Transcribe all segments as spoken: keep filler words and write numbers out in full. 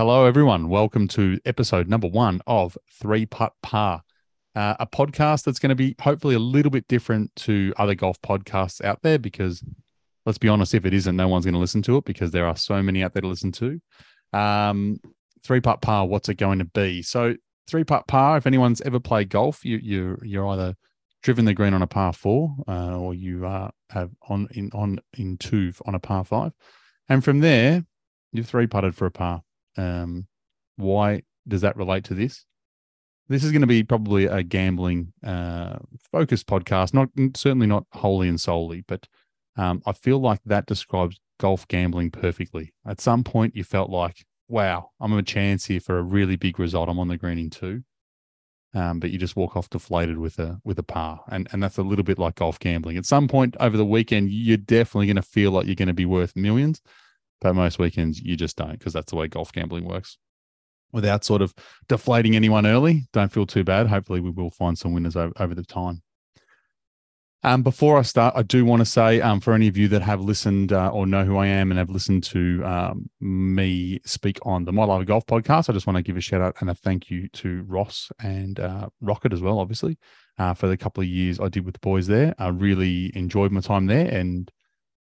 Hello, everyone. Welcome to episode number one of Three Putt Par, uh, a podcast that's going to be hopefully a little bit different to other golf podcasts out there because, let's be honest, if it isn't, no one's going to listen to it because there are so many out there to listen to. Um, Three Putt Par, what's it going to be? So Three Putt Par, if anyone's ever played golf, you, you're, you're either driven the green on a par four uh, or you are have on in, on, in two on a par five. And from there, you've three-putted for a par. Um, why does that relate to this? This is going to be probably a gambling uh, focused podcast, not certainly not wholly and solely, but um, I feel like that describes golf gambling perfectly. At some point, you felt like, wow, I'm a chance here for a really big result. I'm on the green in two, um, but you just walk off deflated with a with a par, and and that's a little bit like golf gambling. At some point over the weekend, you're definitely going to feel like you're going to be worth millions. But most weekends, you just don't because that's the way golf gambling works. Without sort of deflating anyone early, don't feel too bad. Hopefully, we will find some winners over, over the time. Um, before I start, I do want to say um, for any of you that have listened uh, or know who I am and have listened to um, me speak on the My Love of Golf podcast, I just want to give a shout out and a thank you to Ross and uh, Rocket as well, obviously, uh, for the couple of years I did with the boys there. I really enjoyed my time there and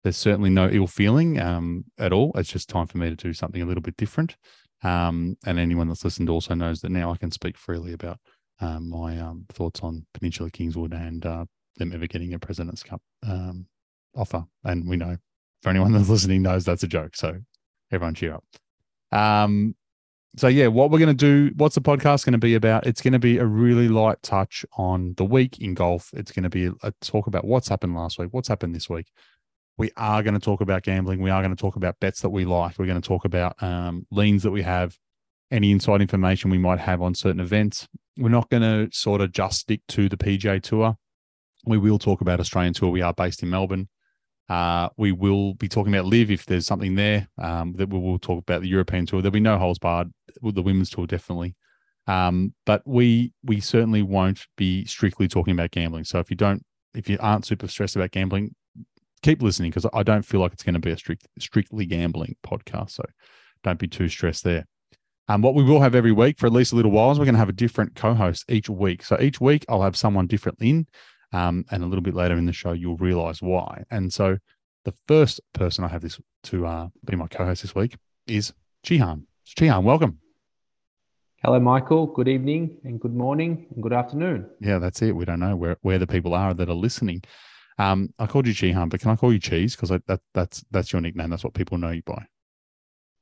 there's certainly no ill feeling um, at all. It's just time for me to do something a little bit different. Um, and anyone that's listened also knows that now I can speak freely about uh, my um, thoughts on Peninsula Kingswood and uh, them ever getting a President's Cup um, offer. And we know, for anyone that's listening knows that's a joke. So everyone cheer up. Um, so yeah, what we're going to do, what's the podcast going to be about? It's going to be a really light touch on the week in golf. It's going to be a talk about what's happened last week, what's happened this week. We are going to talk about gambling. We are going to talk about bets that we like. We're going to talk about um, leans that we have, any inside information we might have on certain events. We're not going to sort of just stick to the P G A Tour. We will talk about Australian Tour. We are based in Melbourne. Uh, we will be talking about Live if there's something there um, that we will talk about the European Tour. There'll be no holes barred with the Women's Tour, definitely. Um, but we we certainly won't be strictly talking about gambling. So if you don't, if you aren't super stressed about gambling, keep listening because I don't feel like it's going to be a strict, strictly gambling podcast. So don't be too stressed there. Um, what we will have every week for at least a little while is we're going to have a different co-host each week. So each week I'll have someone different in um, and a little bit later in the show, you'll realize why. And so the first person I have this to uh, be my co-host this week is Chihan. Chihan, welcome. Hello, Michael. Good evening and good morning and good afternoon. Yeah, that's it. We don't know where, where the people are that are listening. Um, I called you Chihan, but can I call you Cheese? Because that, that's that's your nickname. That's what people know you by.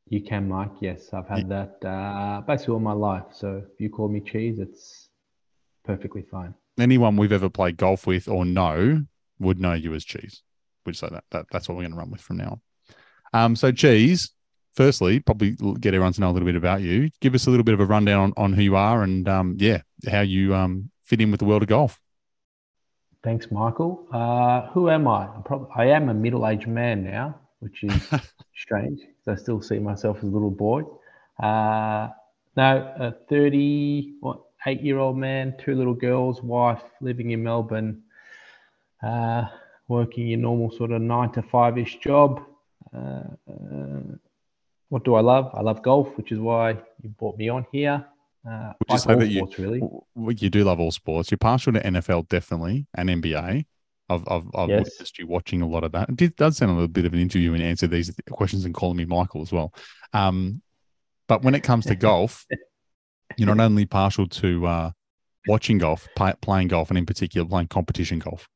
You can, Mike. Yes, I've had yeah. that uh, basically all my life. So if you call me Cheese, it's perfectly fine. Anyone we've ever played golf with or know would know you as Cheese. We'd say that, that that's what we're going to run with from now on. Um, so Cheese, firstly, probably get everyone to know a little bit about you. Give us a little bit of a rundown on, on who you are and um, yeah, how you um, fit in with the world of golf. Thanks, Michael. Uh, who am I? I'm probably, I am a middle-aged man now, which is strange because I still see myself as a little boy. Uh, no, a thirty-eight-year-old man, two little girls, wife, living in Melbourne, uh, working your normal sort of nine to five-ish job. Uh, uh, what do I love? I love golf, which is why you brought me on here. Uh, Would you say that you, sports, really. you do love all sports? You're partial to N F L, definitely, and N B A. I've, I've, I've yes. witnessed you watching a lot of that. It does sound a little bit of an interview and answer these questions and calling me Michael as well. Um, but when it comes to golf, you're not only partial to uh, watching golf, play, playing golf, and in particular playing competition golf.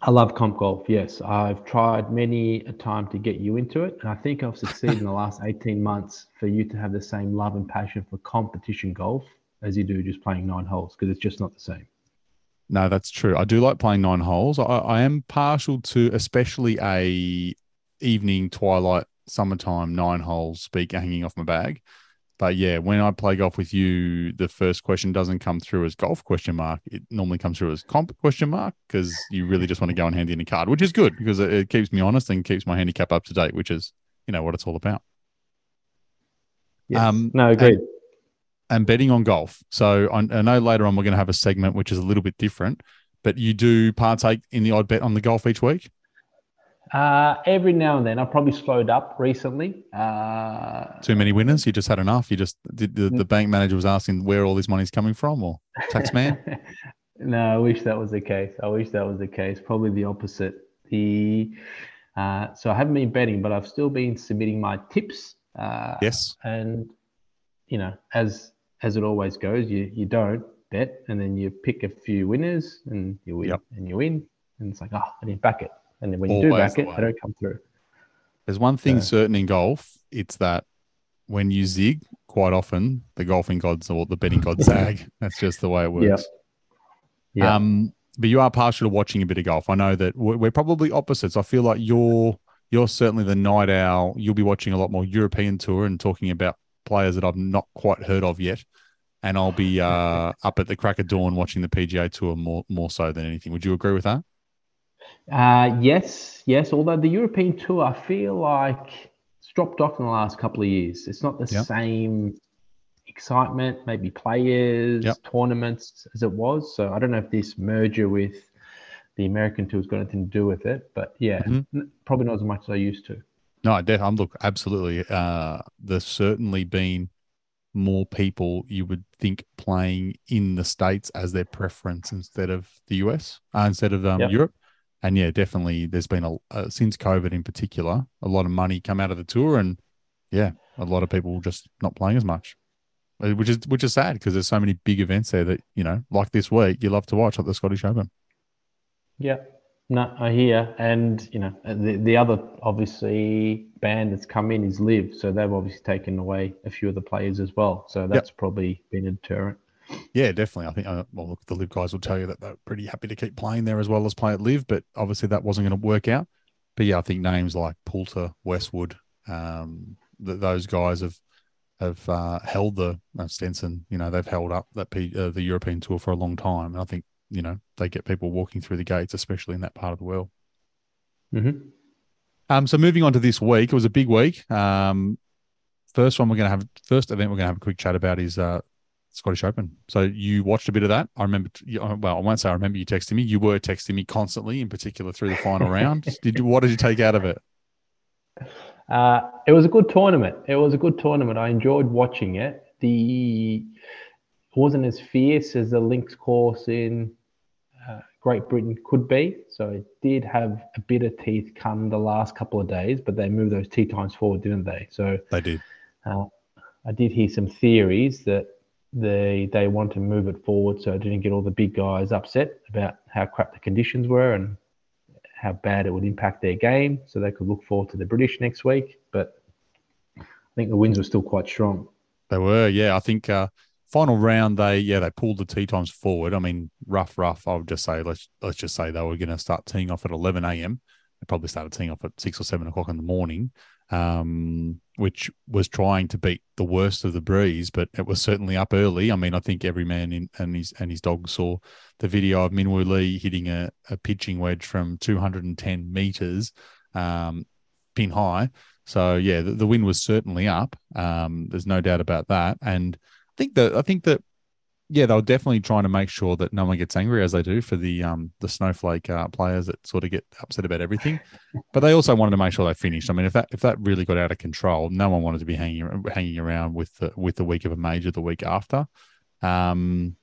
I love comp golf, yes. I've tried many a time to get you into it, and I think I've succeeded in the last eighteen months for you to have the same love and passion for competition golf as you do just playing nine holes, because it's just not the same. No, that's true. I do like playing nine holes. I, I am partial to especially a evening, twilight, summertime, nine holes speak hanging off my bag. But yeah, when I play golf with you, the first question doesn't come through as golf question mark. It normally comes through as comp question mark because you really just want to go and hand in a card, which is good because it, it keeps me honest and keeps my handicap up to date, which is, you know, what it's all about. Yes. Um, no, agreed. And, and betting on golf. So I, I know later on we're going to have a segment which is a little bit different, but you do partake in the odd bet on the golf each week? Uh, every now and then. I've probably slowed up recently. Uh, Too many winners? You just had enough? You just did the, the bank manager was asking where all this money's coming from, or tax man? No, I wish that was the case. I wish that was the case. Probably the opposite. The uh, so I haven't been betting, but I've still been submitting my tips. Uh, yes. And, you know, as as it always goes, you you don't bet, and then you pick a few winners, and you win, yep. and you win, and it's like, oh, I didn't back it. And then when you Always do back it, they don't come through. There's one thing so. certain in golf. It's that when you zig, quite often the golfing gods or the betting gods zag. That's just the way it works. Yeah. Yep. Um, but you are partial to watching a bit of golf. I know that we're probably opposites. I feel like you're you're certainly the night owl. You'll be watching a lot more European Tour and talking about players that I've not quite heard of yet. And I'll be uh, up at the crack of dawn watching the P G A Tour more, more so than anything. Would you agree with that? Uh, yes, yes. Although the European Tour, I feel like it's dropped off in the last couple of years. It's not the yep. same excitement, maybe players, yep. tournaments as it was. So I don't know if this merger with the American Tour has got anything to do with it. But yeah, mm-hmm. n- probably not as much as I used to. No, I def- I'm look, absolutely. Uh, there's certainly been more people you would think playing in the States as their preference instead of the U S, uh, instead of um, yep. Europe. And yeah, definitely there's been, a uh, since COVID in particular, a lot of money come out of the tour, and yeah, a lot of people just not playing as much, which is which is sad because there's so many big events there that, you know, like this week, you love to watch, like the Scottish Open. Yeah, no, I hear. And, you know, the, the other, obviously, band that's come in is Live. So they've obviously taken away a few of the players as well. So that's yep. probably been a deterrent. Yeah, definitely. I think uh, well, look, the Live guys will tell you that they're pretty happy to keep playing there as well as play at Live, but obviously that wasn't going to work out. But yeah, I think names like Poulter, Westwood, um, th- those guys have have uh, held the uh, Stenson. You know, they've held up that P- uh, the European Tour for a long time, and I think, you know, they get people walking through the gates, especially in that part of the world. Mm-hmm. Um, so moving on to this week, it was a big week. Um, first one we're going to have, first event we're going to have a quick chat about is. Uh, Scottish Open. So you watched a bit of that. I remember, well, I won't say I remember you texting me. You were texting me constantly, in particular through the final round. Did you, what did you take out of it? Uh, it was a good tournament. It was a good tournament. I enjoyed watching it. The it wasn't as fierce as the links course in uh, Great Britain could be. So it did have a bit of teeth come the last couple of days, but they moved those tee times forward, didn't they? So they did. Uh, I did hear some theories that They they want to move it forward so I didn't get all the big guys upset about how crap the conditions were and how bad it would impact their game, so they could look forward to the British next week. But I think the winds were still quite strong. They were, yeah. I think uh, final round they yeah they pulled the tee times forward. I mean, rough, rough. I would just say let's let's just say they were going to start teeing off at eleven a.m. They probably started teeing off at six or seven o'clock in the morning. Um, which was trying to beat the worst of the breeze, but it was certainly up early. I mean, I think every man in, and his and his dog saw the video of Minwoo Lee hitting a, a pitching wedge from two hundred ten metres, um, pin high. So yeah, the, the wind was certainly up. Um, there's no doubt about that. And I think that I think that yeah, they were definitely trying to make sure that no one gets angry, as they do for the um the snowflake uh, players that sort of get upset about everything. But they also wanted to make sure they finished. I mean, if that if that really got out of control, no one wanted to be hanging hanging around with the with the week of a major the week after. Um,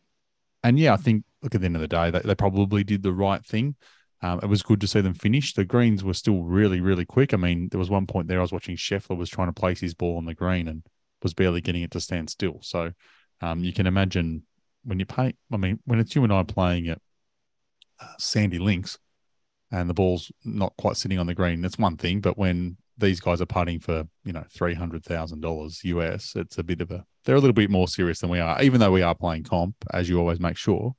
and yeah, I think look at the end of the day, they they probably did the right thing. Um, it was good to see them finish. The greens were still really really quick. I mean, there was one point there I was watching Scheffler was trying to place his ball on the green and was barely getting it to stand still. So um, you can imagine. When you pay, I mean, when it's you and I playing at uh, sandy links and the ball's not quite sitting on the green, that's one thing. But when these guys are putting for, you know, three hundred thousand dollars U S, it's a bit of a, they're a little bit more serious than we are, even though we are playing comp, as you always make sure.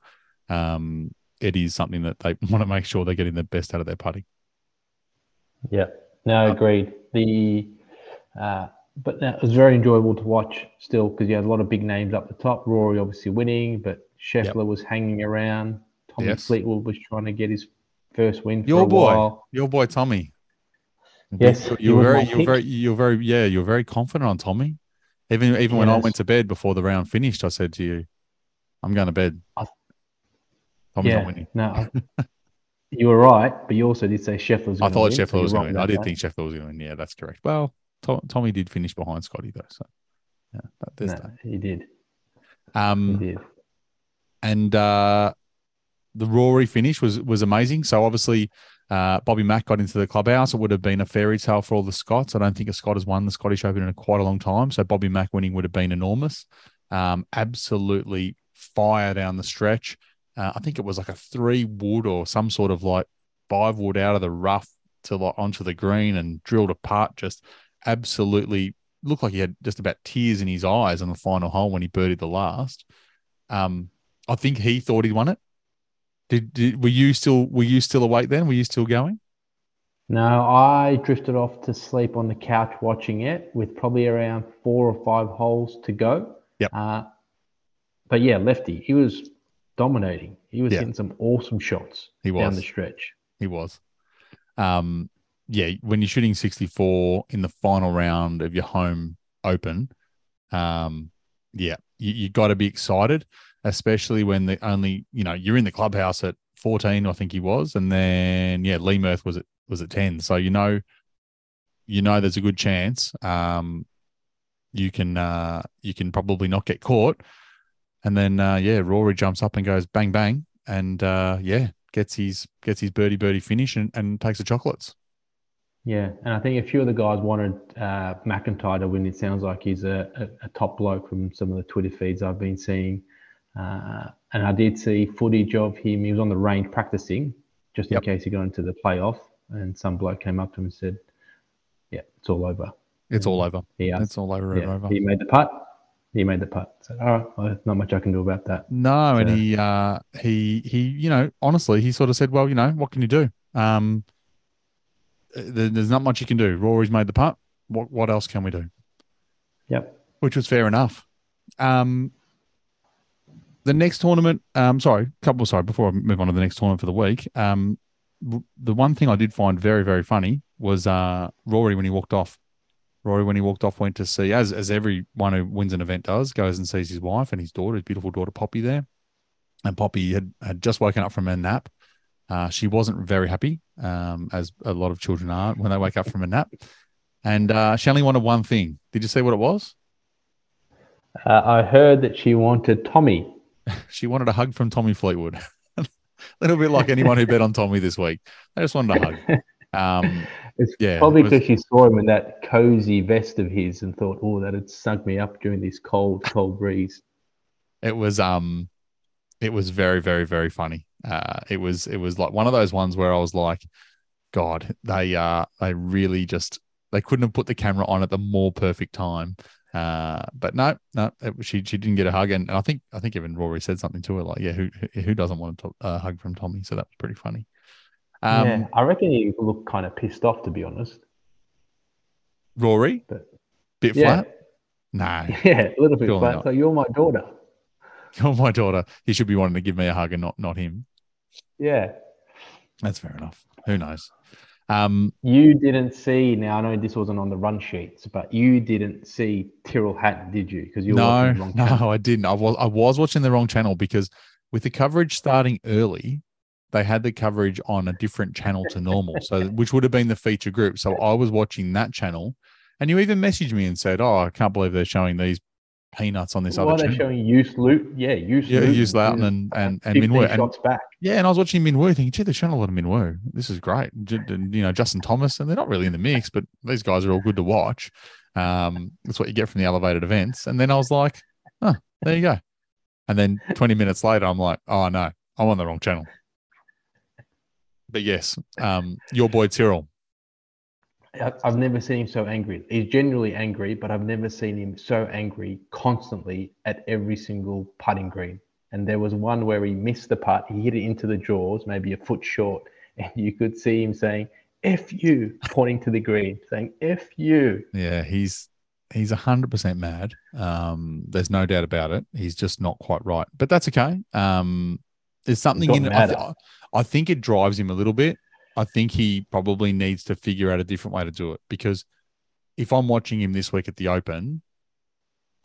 Um, it is something that they want to make sure they're getting the best out of their putting. Yeah, no, agreed. The, uh, But no, it was very enjoyable to watch still because you had a lot of big names up the top. Rory obviously winning, but Scheffler yep. was hanging around. Tommy yes. Fleetwood was trying to get his first win. Your for a boy, while. your boy Tommy. Yes, you're, you're very, you're pick. very, you're very, yeah, you're very confident on Tommy. Even even yes. when I went to bed before the round finished, I said to you, "I'm going to bed." I, Tommy's yeah, not winning. No. You were right, but you also did say Scheffler was going to win. I thought Scheffler so was going to I did think Scheffler was going to win. Yeah, that's correct. Well, Tom, Tommy did finish behind Scotty, though. So, yeah, that, there's no, that. He did. Um, he did. And uh, the Rory finish was was amazing. So, obviously, uh, Bobby Mac got into the clubhouse. It would have been a fairy tale for all the Scots. I don't think a Scot has won the Scottish Open in quite a long time. So, Bobby Mac winning would have been enormous. Um, absolutely fire down the stretch. Uh, I think it was like a three wood or some sort of like five wood out of the rough to like onto the green and drilled a putt. Just absolutely looked like he had just about tears in his eyes on the final hole when he birdied the last. Um, I think he thought he'd won it. Did, did were you still were you still awake then? Were you still going? No, I drifted off to sleep on the couch watching it with probably around four or five holes to go. Yep. Uh, but yeah, lefty. He was dominating. He was yeah. hitting some awesome shots he was. down the stretch. He was. Um, yeah, when you're shooting sixty-four in the final round of your home open, um, yeah, you, you got to be excited, especially when the only, you know, you're in the clubhouse at fourteen, I think he was, and then, yeah, Lee Mirth was at, was at ten. So, you know, you know there's a good chance um, you can uh, you can probably not get caught. And then, uh, yeah, Rory jumps up and goes bang, bang, and uh, yeah, gets his gets his birdie birdie finish and, and takes the chocolates. Yeah, and I think a few of the guys wanted uh, McIntyre to win. It sounds like he's a, a, a top bloke from some of the Twitter feeds I've been seeing. Uh, and I did see footage of him. He was on the range practicing just in yep. case he got into the playoff, and some bloke came up to him and said, yeah, it's all over. It's all over. Yeah, It's all over and yeah, over. He made the putt. He made the putt. So, all right, well, not much I can do about that. No, so, and he, uh, he, he, you know, honestly, he sort of said, well, you know, what can you do? Um, there, there's not much you can do. Rory's made the putt. What, what else can we do? Yep. Which was fair enough. Um, the next tournament, um, sorry, couple, sorry, before I move on to the next tournament for the week, um, the one thing I did find very, very funny was uh, Rory when he walked off. Rory, when he walked off, went to see, as as everyone who wins an event does, goes and sees his wife and his daughter, his beautiful daughter, Poppy, there. And Poppy had, had just woken up from a nap. Uh, she wasn't very happy, um, as a lot of children are when they wake up from a nap. And uh, she only wanted one thing. Did you see what it was? Uh, I heard that she wanted Tommy. She wanted a hug from Tommy Fleetwood. A little bit like anyone who bet on Tommy this week. They just wanted a hug. Um, it's yeah, probably it was, because she saw him in that cozy vest of his and thought, oh, that had sunk me up during this cold, cold breeze. It was, um, it was very, very, very funny. Uh, it was, it was like one of those ones where I was like, God, they, uh, they really just, they couldn't have put the camera on at the more perfect time. Uh, but no, no, it, she, she didn't get a hug. And, and I think, I think even Rory said something to her like, yeah, who, who doesn't want a to- uh, hug from Tommy? So that was pretty funny. Um, yeah, I reckon he looked kind of pissed off, to be honest. Rory? But, bit yeah. flat? No. Yeah, a little bit Surely flat. Not. So you're my daughter. You're my daughter. He should be wanting to give me a hug and not, not him. Yeah. That's fair enough. Who knows? Um, you didn't see, now I know this wasn't on the run sheets, but you didn't see Tyrrell Hatton, did you? Because you were no, watching the wrong channel. No, I didn't. I was, I was watching the wrong channel because with the coverage starting early, they had the coverage on a different channel to normal, so which would have been the feature group. So I was watching that channel, and you even messaged me and said, "Oh, I can't believe they're showing these peanuts on this well, other channel." Why are they showing Use Loot? Yeah, Use yeah, Loot. Use Lout and and and Minwoo. Shots back. Yeah, and I was watching Minwoo, thinking, "Gee, the channel on Minwoo. This is great." And, you know, Justin Thomas, and they're not really in the mix, but these guys are all good to watch. Um, that's what you get from the elevated events. And then I was like, "Oh, there you go." And then twenty minutes later, I'm like, "Oh no, I'm on the wrong channel." But yes, um, your boy Tyrrell. I've never seen him so angry. He's generally angry, but I've never seen him so angry constantly at every single putting green. And there was one where he missed the putt. He hit it into the jaws, maybe a foot short. And you could see him saying, F you, pointing to the green, saying, F you. Yeah, he's he's one hundred percent mad. Um, there's no doubt about it. He's just not quite right. But that's okay. Um, there's something in it. I, th- I think it drives him a little bit. I think he probably needs to figure out a different way to do it, because if I'm watching him this week at the Open,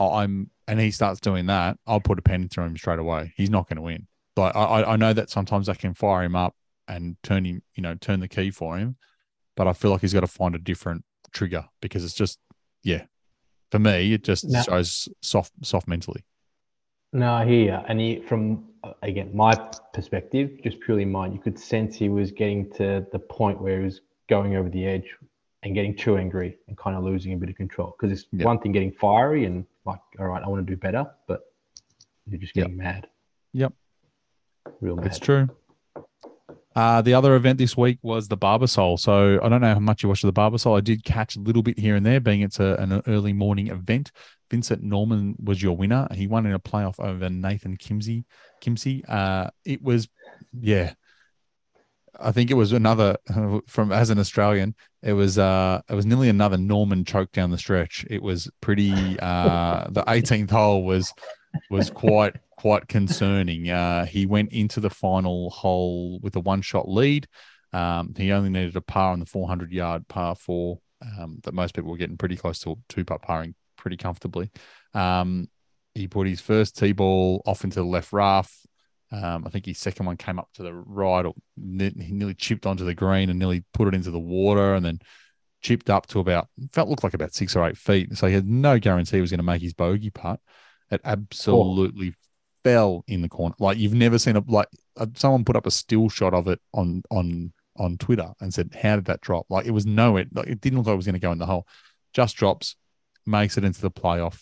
I'm and he starts doing that, I'll put a pen through him straight away. He's not going to win. But I, I know that sometimes I can fire him up and turn him, you know, turn the key for him. But I feel like he's got to find a different trigger because it's just, yeah, for me, it just no. shows soft, soft mentally. No, I hear you. And he, from, again, my perspective, just purely mine, you could sense he was getting to the point where he was going over the edge and getting too angry and kind of losing a bit of control. Because it's yep. one thing getting fiery and like, all right, I want to do better, but you're just getting yep. mad. Yep. Real mad. It's true. Uh, the other event this week was the Barbasol. So I don't know how much you watched the Barbasol. I did catch a little bit here and there, being it's a, an early morning event. Vincent Norman was your winner. He won in a playoff over Nathan Kimsey. Kimsey. Uh, it was, yeah, I think it was another from as an Australian. It was uh, it was nearly another Norman choke down the stretch. It was pretty. Uh, the eighteenth hole was was quite. Quite concerning. Uh, he went into the final hole with a one-shot lead. Um, he only needed a par on the four hundred yard par four um, that most people were getting pretty close to two-putt parring pretty comfortably. Um, he put his first tee ball off into the left rough. Um, I think his second one came up to the right, or ne- he nearly chipped onto the green and nearly put it into the water, and then chipped up to about felt looked like about six or eight feet. So he had no guarantee he was going to make his bogey putt. It absolutely. Oh. Fell in the corner. Like you've never seen a, like someone put up a still shot of it on, on, on Twitter and said, how did that drop? Like it was nowhere. Like it didn't look like it was going to go in the hole. Just drops, makes it into the playoff.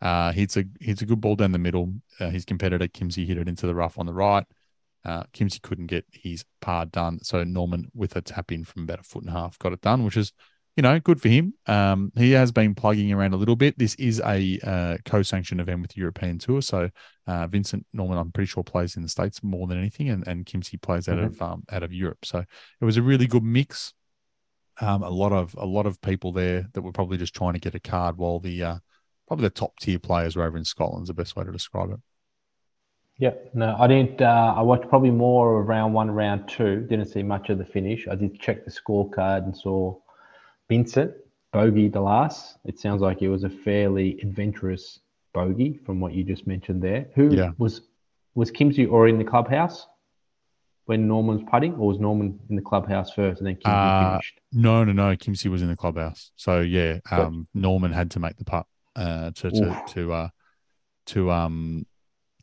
Uh, hits a, hits a good ball down the middle. Uh, his competitor, Kimsey, hit it into the rough on the right. Uh, Kimsey couldn't get his par done. So Norman with a tap in from about a foot and a half, got it done, which is, you know, good for him. Um, he has been plugging around a little bit. This is a uh, co-sanctioned event with the European Tour. So uh, Vincent Norman, I'm pretty sure, plays in the States more than anything, and, and Kimsey plays out mm-hmm. of um, out of Europe. So it was a really good mix. Um, a lot of a lot of people there that were probably just trying to get a card, while the uh, probably the top tier players were over in Scotland. Is the best way to describe it. Yeah, no, I didn't. Uh, I watched probably more of round one, round two. Didn't see much of the finish. I did check the scorecard and saw Vincent bogey the last. It sounds like it was a fairly adventurous bogey from what you just mentioned there. Who yeah. was was Kimsey already in the clubhouse when Norman was putting, or was Norman in the clubhouse first and then Kimsey uh, finished? No, no, no. Kimsey was in the clubhouse. So yeah, um, Norman had to make the putt uh, to to Oof. to uh, to um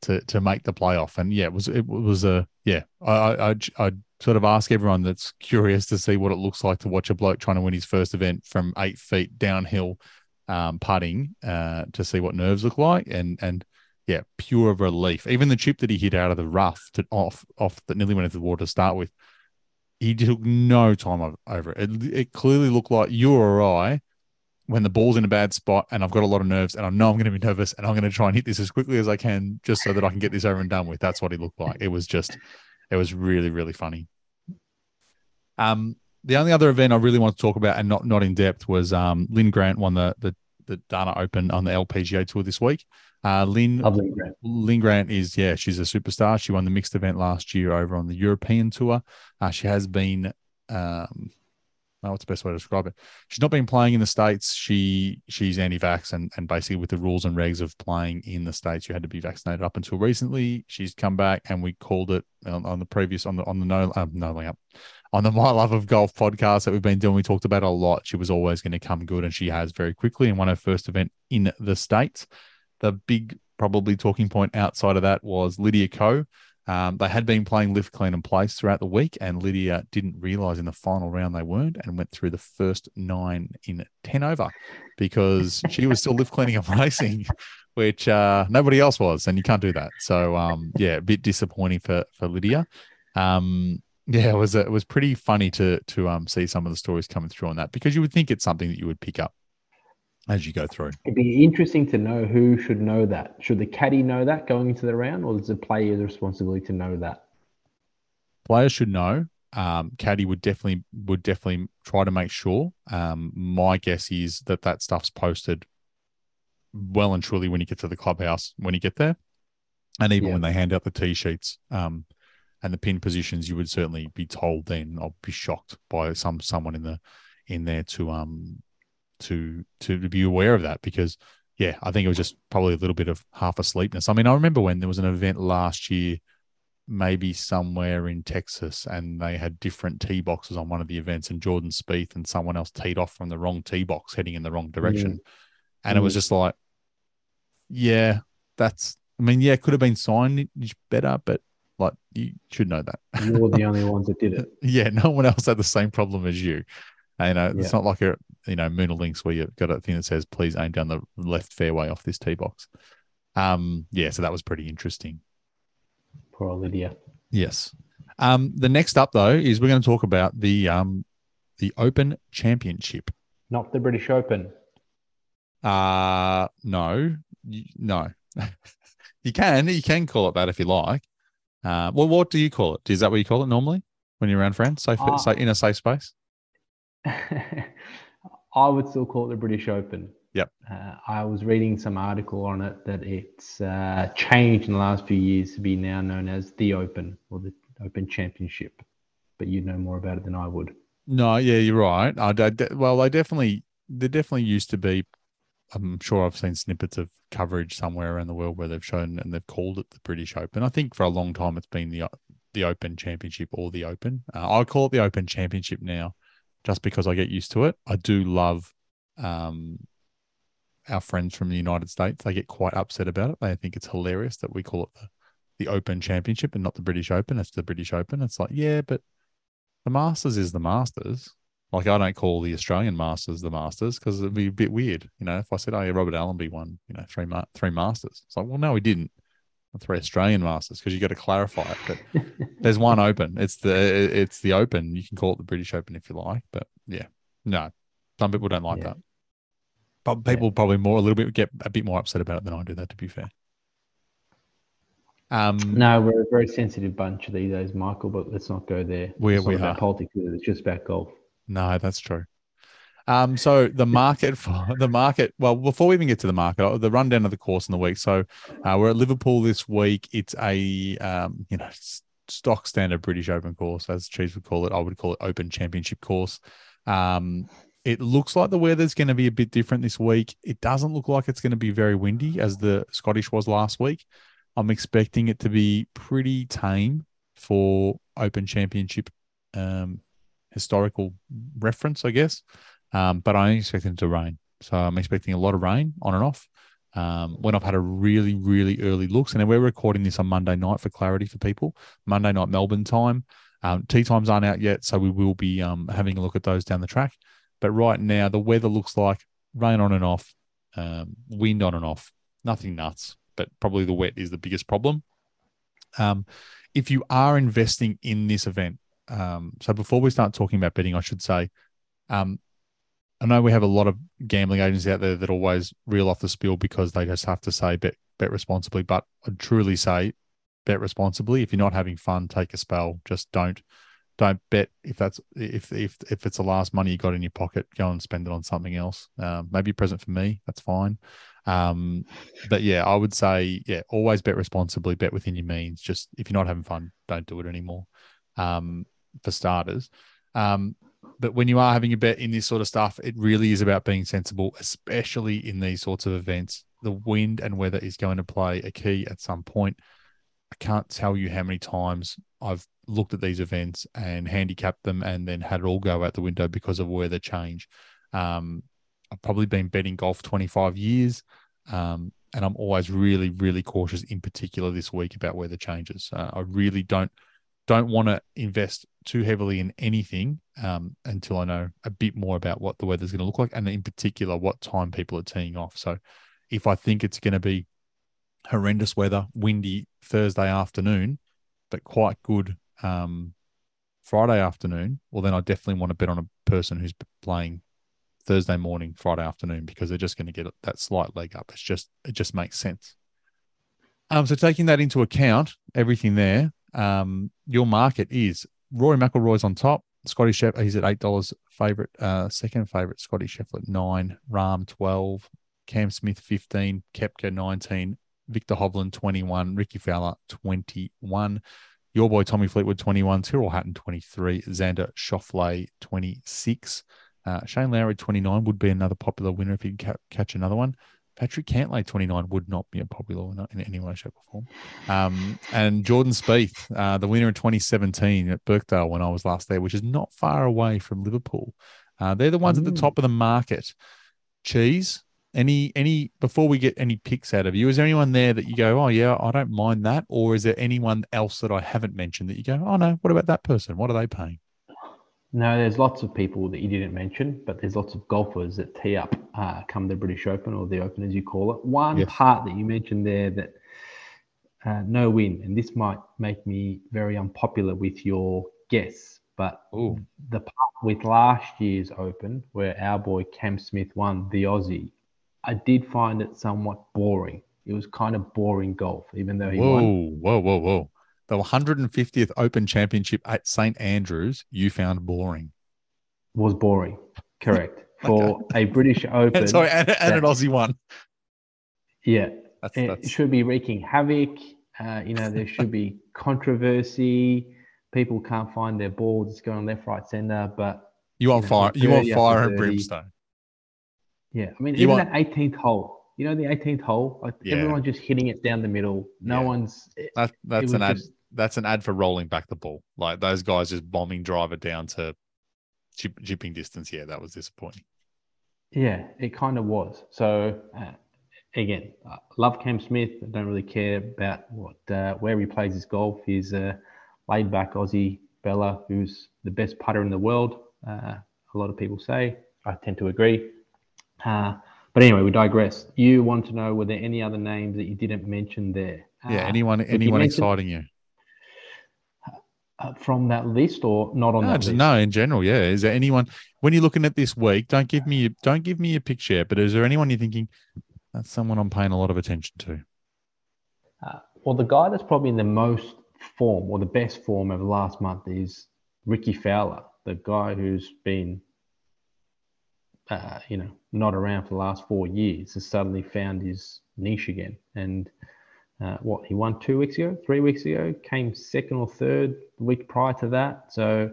to to make the playoff. And yeah, it was it was a yeah. I I I. Sort of ask everyone that's curious to see what it looks like to watch a bloke trying to win his first event from eight feet downhill um, putting uh, to see what nerves look like. And, and yeah, pure relief. Even the chip that he hit out of the rough to off, off that nearly went into the water to start with, he took no time over it. It, it clearly looked like you or I, when the ball's in a bad spot and I've got a lot of nerves and I know I'm going to be nervous and I'm going to try and hit this as quickly as I can just so that I can get this over and done with. That's what he looked like. It was just, it was really, really funny. Um, the only other event I really want to talk about and not not in depth was um, Lynn Grant won the the the Dana Open on the L P G A Tour this week. Uh, Lynn Lynn Grant. Lynn Grant is yeah she's a superstar. She won the mixed event last year over on the European Tour. Uh, she has been um, oh, what's the best way to describe it? She's not been playing in the States. She she's anti-vax and and basically with the rules and regs of playing in the States, you had to be vaccinated up until recently. She's come back and we called it on, on the previous on the on the no um, no up. On the My Love of Golf podcast that we've been doing, we talked about a lot. She was always going to come good, and she has very quickly and won her first event in the States. The big probably talking point outside of that was Lydia Ko. Um, they had been playing lift, clean, and place throughout the week, and Lydia didn't realise in the final round they weren't and went through the first nine in ten over because she was still lift, cleaning, and placing, which uh, nobody else was, and you can't do that. So, um, yeah, a bit disappointing for, for Lydia. Um Yeah, it was a, it was pretty funny to to um see some of the stories coming through on that because you would think it's something that you would pick up as you go through. It'd be interesting to know who should know that. Should the caddy know that going into the round, or is the player's responsibility to know that? Players should know. Um, caddy would definitely would definitely try to make sure. Um, my guess is that that stuff's posted well and truly when you get to the clubhouse when you get there, and even yeah. when they hand out the tee sheets. Um, And the pin positions, you would certainly be told then. I'll be shocked by some someone in the in there to um to to be aware of that because yeah, I think it was just probably a little bit of half asleepness. I mean, I remember when there was an event last year maybe somewhere in Texas, and they had different tee boxes on one of the events, and Jordan Spieth and someone else teed off from the wrong tee box heading in the wrong direction. Yeah. And mm. it was just like, yeah, that's, I mean, yeah, it could have been signed better, but like you should know that. You're the only ones that did it. Yeah, no one else had the same problem as you. And, you know, yeah. it's not like a, you know, Moona Links where you've got a thing that says, please aim down the left fairway off this tee box. Um, yeah, so that was pretty interesting. Poor Olivia. Yes. Um, the next up, though, is we're going to talk about the um, the Open Championship. Not the British Open. Uh, no, no. You can. You can call it that if you like. Uh, well, what do you call it? Is that what you call it normally when you're around friends? Safe, uh, in a safe space? I would still call it the British Open. Yep. Uh, I was reading some article on it that it's uh, changed in the last few years to be now known as the Open or the Open Championship. But you'd know more about it than I would. No, yeah, you're right. I, I de- well, I definitely, there definitely used to be. I'm sure I've seen snippets of coverage somewhere around the world where they've shown and they've called it the British Open. I think for a long time it's been the the Open Championship or the Open. Uh, I call it the Open Championship now just because I get used to it. I do love um, our friends from the United States. They get quite upset about it. They think it's hilarious that we call it the, the Open Championship and not the British Open. It's the British Open. It's like, yeah, but the Masters is the Masters. Like, I don't call the Australian Masters the Masters because it'd be a bit weird, you know. If I said, "Oh, yeah, Robert Allenby won, you know, three ma- three Masters," it's like, well, no, he didn't. Three Australian Masters, because you got to clarify it. But there's one Open. It's the it's the Open. You can call it the British Open if you like, but yeah, no, some people don't like yeah. that. But people yeah. probably more a little bit get a bit more upset about it than I do. That, to be fair. Um, no, we're a very sensitive bunch these days, Michael. But let's not go there. We're we about are. politics. It's just about golf. No, that's true. Um, so the market for the market. Well, before we even get to the market, the rundown of the course in the week. So uh, we're at Liverpool this week. It's a um, you know stock standard British Open course, as Cheese would call it. I would call it Open Championship course. Um, it looks like the weather's going to be a bit different this week. It doesn't look like it's going to be very windy as the Scottish was last week. I'm expecting it to be pretty tame for Open Championship. Um, historical reference, I guess. Um, but I'm expecting it to rain. So I'm expecting a lot of rain on and off. Um, when I've had a really, really early look. And we're recording this on Monday night for clarity for people. Monday night Melbourne time. Um, tee times aren't out yet, so we will be um, having a look at those down the track. But right now, the weather looks like rain on and off, um, wind on and off. Nothing nuts, but probably the wet is the biggest problem. Um, if you are investing in this event, Um, so before we start talking about betting, I should say, um, I know we have a lot of gambling agents out there that always reel off the spiel because they just have to say bet, bet responsibly, but I truly say bet responsibly. If you're not having fun, take a spell, just don't, don't bet. If that's, if, if, if it's the last money you got in your pocket, go and spend it on something else. Um, maybe a present for me, that's fine. Um, but yeah, I would say, yeah, always bet responsibly, bet within your means. Just if you're not having fun, don't do it anymore. Um, for starters. Um, but when you are having a bet in this sort of stuff, it really is about being sensible, especially in these sorts of events. The wind and weather is going to play a key at some point. I can't tell you how many times I've looked at these events and handicapped them and then had it all go out the window because of weather change. Um, I've probably been betting golf twenty-five years. Um, and I'm always really, really cautious in particular this week about weather changes. Uh, I really don't, Don't want to invest too heavily in anything um, until I know a bit more about what the weather's going to look like and in particular what time people are teeing off. So if I think it's going to be horrendous weather, windy Thursday afternoon, but quite good um, Friday afternoon, well, then I definitely want to bet on a person who's playing Thursday morning, Friday afternoon, because they're just going to get that slight leg up. It's just, it just makes sense. Um, so taking that into account, everything there, Um, your market is Rory McIlroy's on top. Scottie Scheffler, he's at eight dollars favorite, uh, second favorite. Scottie Scheffler at nine, Rahm twelve, Cam Smith fifteen, Koepka nineteen, Victor Hovland twenty-one, Ricky Fowler twenty-one, your boy Tommy Fleetwood twenty-one, Tyrrell Hatton twenty-three, Xander Schauffele twenty-six, uh, Shane Lowry twenty-nine would be another popular winner if he ca- catch another one. Patrick Cantlay, twenty-nine, would not be a popular in any way, shape, or form. Um, and Jordan Spieth, uh, the winner in twenty seventeen at Birkdale when I was last there, which is not far away from Liverpool. Uh, they're the ones Ooh. at the top of the market. Cheese, any any before we get any picks out of you, is there anyone there that you go, oh, yeah, I don't mind that? Or is there anyone else that I haven't mentioned that you go, oh, no, what about that person? What are they paying? No, there's lots of people that you didn't mention, but there's lots of golfers that tee up uh, come the British Open, or the Open as you call it. One yes. part that you mentioned there that uh, no win, and this might make me very unpopular with your guess, but Ooh. the part with last year's Open where our boy Cam Smith won the Aussie, I did find it somewhat boring. It was kind of boring golf, even though he whoa, won. Whoa, whoa, whoa, whoa. The one hundred fiftieth Open Championship at Saint Andrews, you found boring. Was boring, correct. okay. For a British Open. And, sorry, and, and an Aussie one. Yeah. That's, it that's... should be wreaking havoc. Uh, you know, there should be controversy. People can't find their balls. It's going left, right, centre. But You want you know, fire, you want fire and brimstone. Yeah. I mean, you even want... that eighteenth hole. You know, the eighteenth hole, like yeah. everyone just hitting it down the middle. No yeah. one's. It, that, that's an ad. Just... That's an ad for rolling back the ball. Like those guys just bombing driver down to chip, chipping distance. Yeah, that was disappointing. Yeah, it kind of was. So uh, again, I love Cam Smith. I don't really care about what uh, where he plays his golf. He's a laid back Aussie fella who's the best putter in the world. Uh, a lot of people say. I tend to agree. Uh, But anyway, we digress. You want to know, were there any other names that you didn't mention there? Yeah, uh, anyone anyone you exciting you? Uh, from that list or not on no, that just, list? No, in general, yeah. Is there anyone, when you're looking at this week, don't give me don't give me a picture yet, but is there anyone you're thinking, that's someone I'm paying a lot of attention to? Uh, well, the guy that's probably in the most form or the best form over the last month is Ricky Fowler, the guy who's been... Uh, you know, not around for the last four years, has suddenly found his niche again. And uh, what, he won two weeks ago, three weeks ago, came second or third the week prior to that. So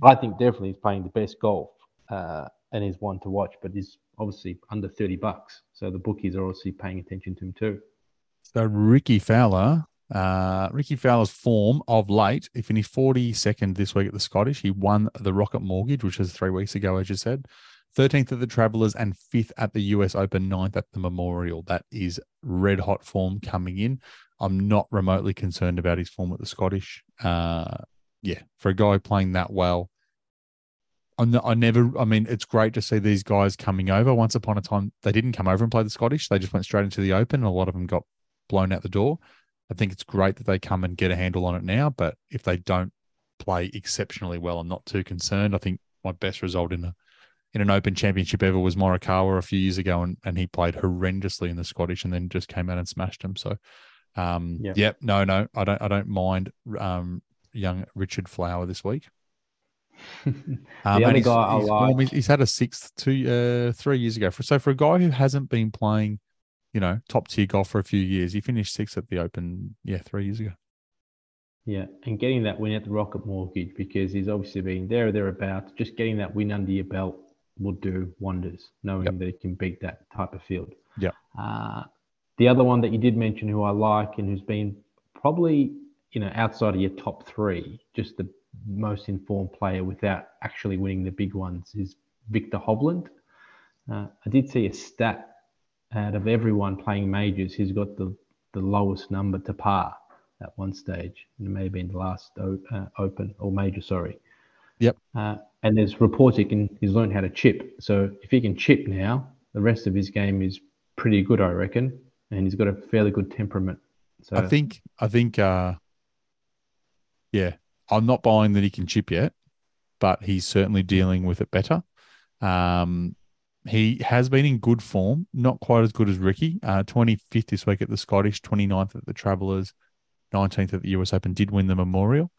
I think definitely he's playing the best golf uh, and is one to watch, but he's obviously under thirty bucks. So the bookies are obviously paying attention to him too. So Ricky Fowler, uh, Ricky Fowler's form of late, he finished forty-second this week at the Scottish. He won the Rocket Mortgage, which was three weeks ago, as you said. thirteenth at the Travelers and fifth at the U S Open, ninth at the Memorial. That is red hot form coming in. I'm not remotely concerned about his form at the Scottish. Uh, yeah, for a guy playing that well, I'm not, I never, I mean, it's great to see these guys coming over. Once upon a time, they didn't come over and play the Scottish. They just went straight into the Open, and a lot of them got blown out the door. I think it's great that they come and get a handle on it now, but if they don't play exceptionally well, I'm not too concerned. I think my best result in a in an Open Championship ever was Morikawa a few years ago, and, and he played horrendously in the Scottish and then just came out and smashed him. So, um, yep. yep, no, no, I don't I don't mind um, young Richard Flower this week. Um, the other he's, guy he's, I like. Well, he's had a sixth two, uh, three years ago. For, so for a guy who hasn't been playing, you know, top-tier golf for a few years, he finished sixth at the Open, yeah, three years ago. Yeah, and getting that win at the Rocket Mortgage, because he's obviously been there or thereabouts, just getting that win under your belt will do wonders, knowing yep. that he can beat that type of field. Yeah. Uh, the other one that you did mention who I like and who's been probably, you know, outside of your top three, just the most informed player without actually winning the big ones, is Victor Hovland. Uh, I did see a stat out of everyone playing majors, he's got the, the lowest number to par at one stage. And it may have been the last uh, open or major, sorry. Yep. Uh, and there's reports he can, he's learned how to chip. So if he can chip now, the rest of his game is pretty good, I reckon. And he's got a fairly good temperament. So I think, I think, uh, yeah, I'm not buying that he can chip yet, but he's certainly dealing with it better. Um, he has been in good form, not quite as good as Ricky. Uh, twenty-fifth this week at the Scottish, twenty-ninth at the Travelers, nineteenth at the U S Open, did win the Memorial.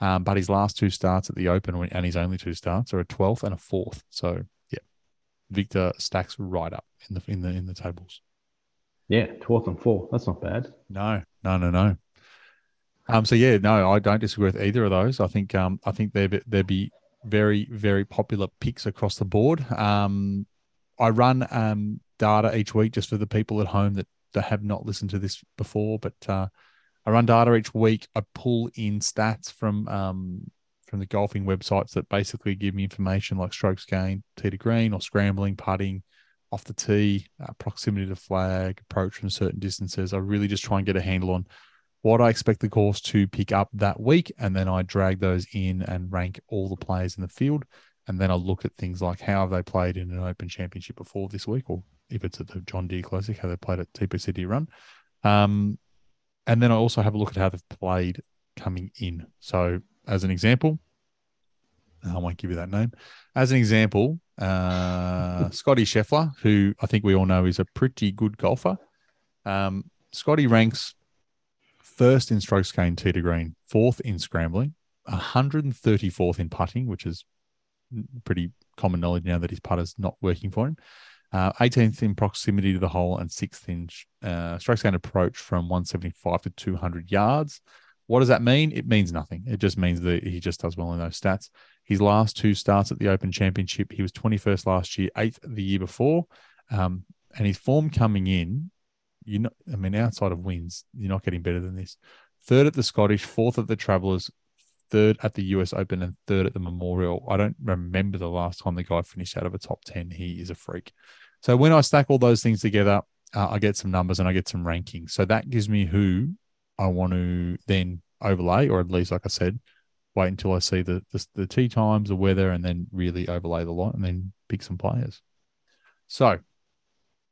Um, but his last two starts at the Open and his only two starts are a twelfth and a fourth. So yeah, Victor stacks right up in the in the in the tables. Yeah, twelfth and fourth. That's not bad. No, no, no, no. Um. So yeah, no, I don't disagree with either of those. I think um I think they'd they'd be very very popular picks across the board. Um, I run um data each week just for the people at home that, that have not listened to this before. But uh, I run data each week. I pull in stats from um, from the golfing websites that basically give me information like strokes gained, tee to green, or scrambling, putting, off the tee, uh, proximity to flag, approach from certain distances. I really just try and get a handle on what I expect the course to pick up that week, and then I drag those in and rank all the players in the field. And then I look at things like how have they played in an Open Championship before this week, or if it's at the John Deere Classic, how they played at T P C D Run. Um, and then I also have a look at how they've played coming in. So as an example, I won't give you that name. As an example, uh, Scottie Scheffler, who I think we all know is a pretty good golfer. Um, Scottie ranks first in strokes gained tee to green, fourth in scrambling, one hundred thirty-fourth in putting, which is pretty common knowledge now that his putter's not working for him. Uh, eighteenth in proximity to the hole, and sixth in uh, strokes gained approach from one seventy-five to two hundred yards. What does that mean? It means nothing. It just means that he just does well in those stats. His last two starts at the Open Championship, he was twenty-first last year, eighth the year before. Um, and his form coming in, you know, I mean, outside of wins, you're not getting better than this. Third at the Scottish, fourth at the Travelers, third at the U S Open, and third at the Memorial. I don't remember the last time the guy finished out of a top ten. He is a freak. So when I stack all those things together, uh, I get some numbers and I get some rankings. So that gives me who I want to then overlay, or at least, like I said, wait until I see the the, the tee times, the weather, and then really overlay the lot and then pick some players. So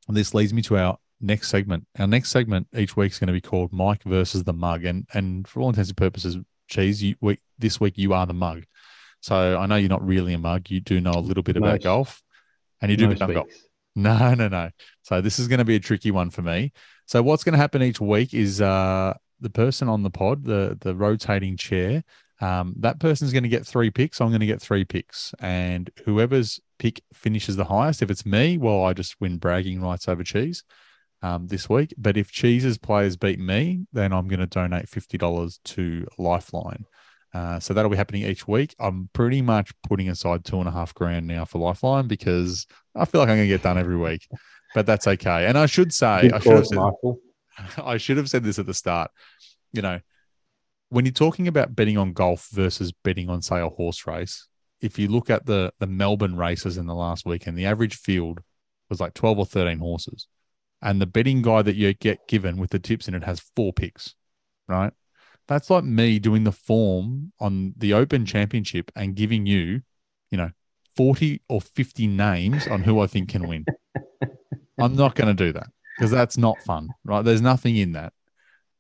this leads me to our next segment. Our next segment each week is going to be called Mike versus the Mug. And and for all intents and purposes, Cheese, you, we, this week you are the mug. So I know you're not really a mug. You do know a little bit about most, golf, and you do about weeks. golf. No, no, no. So this is going to be a tricky one for me. So what's going to happen each week is uh, the person on the pod, the the rotating chair, um, that person's going to get three picks. I'm going to get three picks. And whoever's pick finishes the highest, if it's me, well, I just win bragging rights over Cheese Um, this week. But if Cheese's players beat me, then I'm going to donate fifty dollars to Lifeline. Uh, so that'll be happening each week. I'm pretty much putting aside two and a half grand now for Lifeline because I feel like I'm going to get done every week, but that's okay. And I should say, I should, have said, I should have said this at the start, you know, when you're talking about betting on golf versus betting on, say, a horse race, if you look at the, the Melbourne races in the last weekend, the average field was like twelve or thirteen horses. And the betting guide that you get given with the tips in it has four picks, right? That's like me doing the form on the Open Championship and giving you, you know, forty or fifty names on who I think can win. I'm not going to do that because that's not fun, right? There's nothing in that.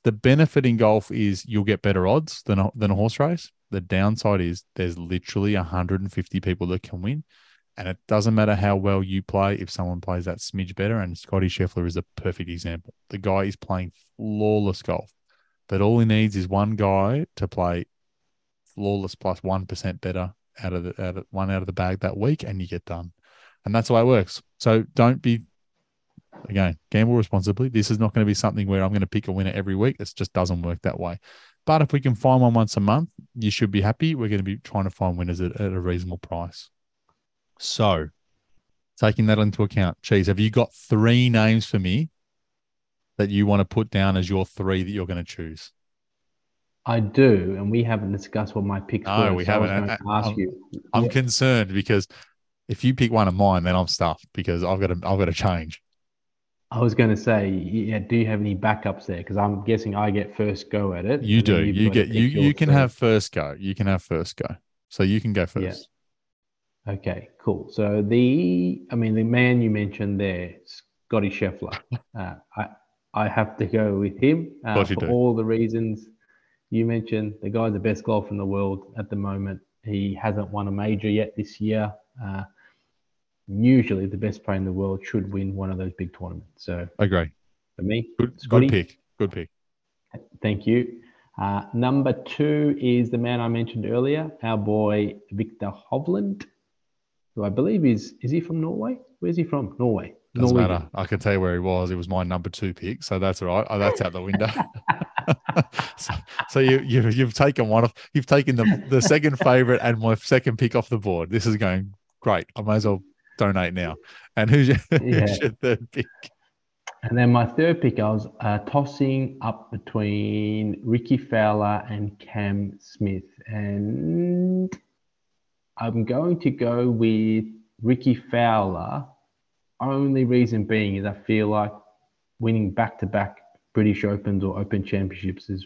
The benefit in golf is you'll get better odds than a, than a horse race. The downside is there's literally one hundred fifty people that can win. And it doesn't matter how well you play if someone plays that smidge better. And Scottie Scheffler is a perfect example. The guy is playing flawless golf, but all he needs is one guy to play flawless plus one percent better out of the out of, one out of the bag that week, and you get done. And that's the way it works. So don't be, again, gamble responsibly. This is not going to be something where I'm going to pick a winner every week. It just doesn't work that way. But if we can find one once a month, you should be happy. We're going to be trying to find winners at, at a reasonable price. So, taking that into account, Cheese, have you got three names for me that you want to put down as your three that you're going to choose? I do, and we haven't discussed what my picks are. No, were, we so haven't. I was going to ask I'm, you. I'm yeah. concerned because if you pick one of mine, then I'm stuffed because I've got to, I've got to change. I was going to say, yeah, do you have any backups there? Because I'm guessing I get first go at it. You do. You get. You you can three. have first go. You can have first go. So you can go first. Yeah. Okay, cool. So the, I mean, the man you mentioned there, Scottie Scheffler, uh, I, I have to go with him uh, for do. all the reasons you mentioned. The guy's the best golfer in the world at the moment. He hasn't won a major yet this year. Uh, usually the best player in the world should win one of those big tournaments. So I agree. For me, good, Scottie, good pick. Good pick. Thank you. Uh, number two is the man I mentioned earlier, our boy Victor Hovland, who I believe is, is he from Norway? Where's he from? Norway. Doesn't Norway. matter. I can tell you where he was. It was my number two pick, so that's all right. Oh, that's out the window. so so you, you, you've taken one off. You've taken the, the second favorite and my second pick off the board. This is going great. I might as well Stone Eight now. And who's your, yeah. who's your third pick? And then my third pick, I was uh, tossing up between Ricky Fowler and Cam Smith. And I'm going to go with Ricky Fowler. Only reason being is I feel like winning back-to-back British Opens or Open Championships is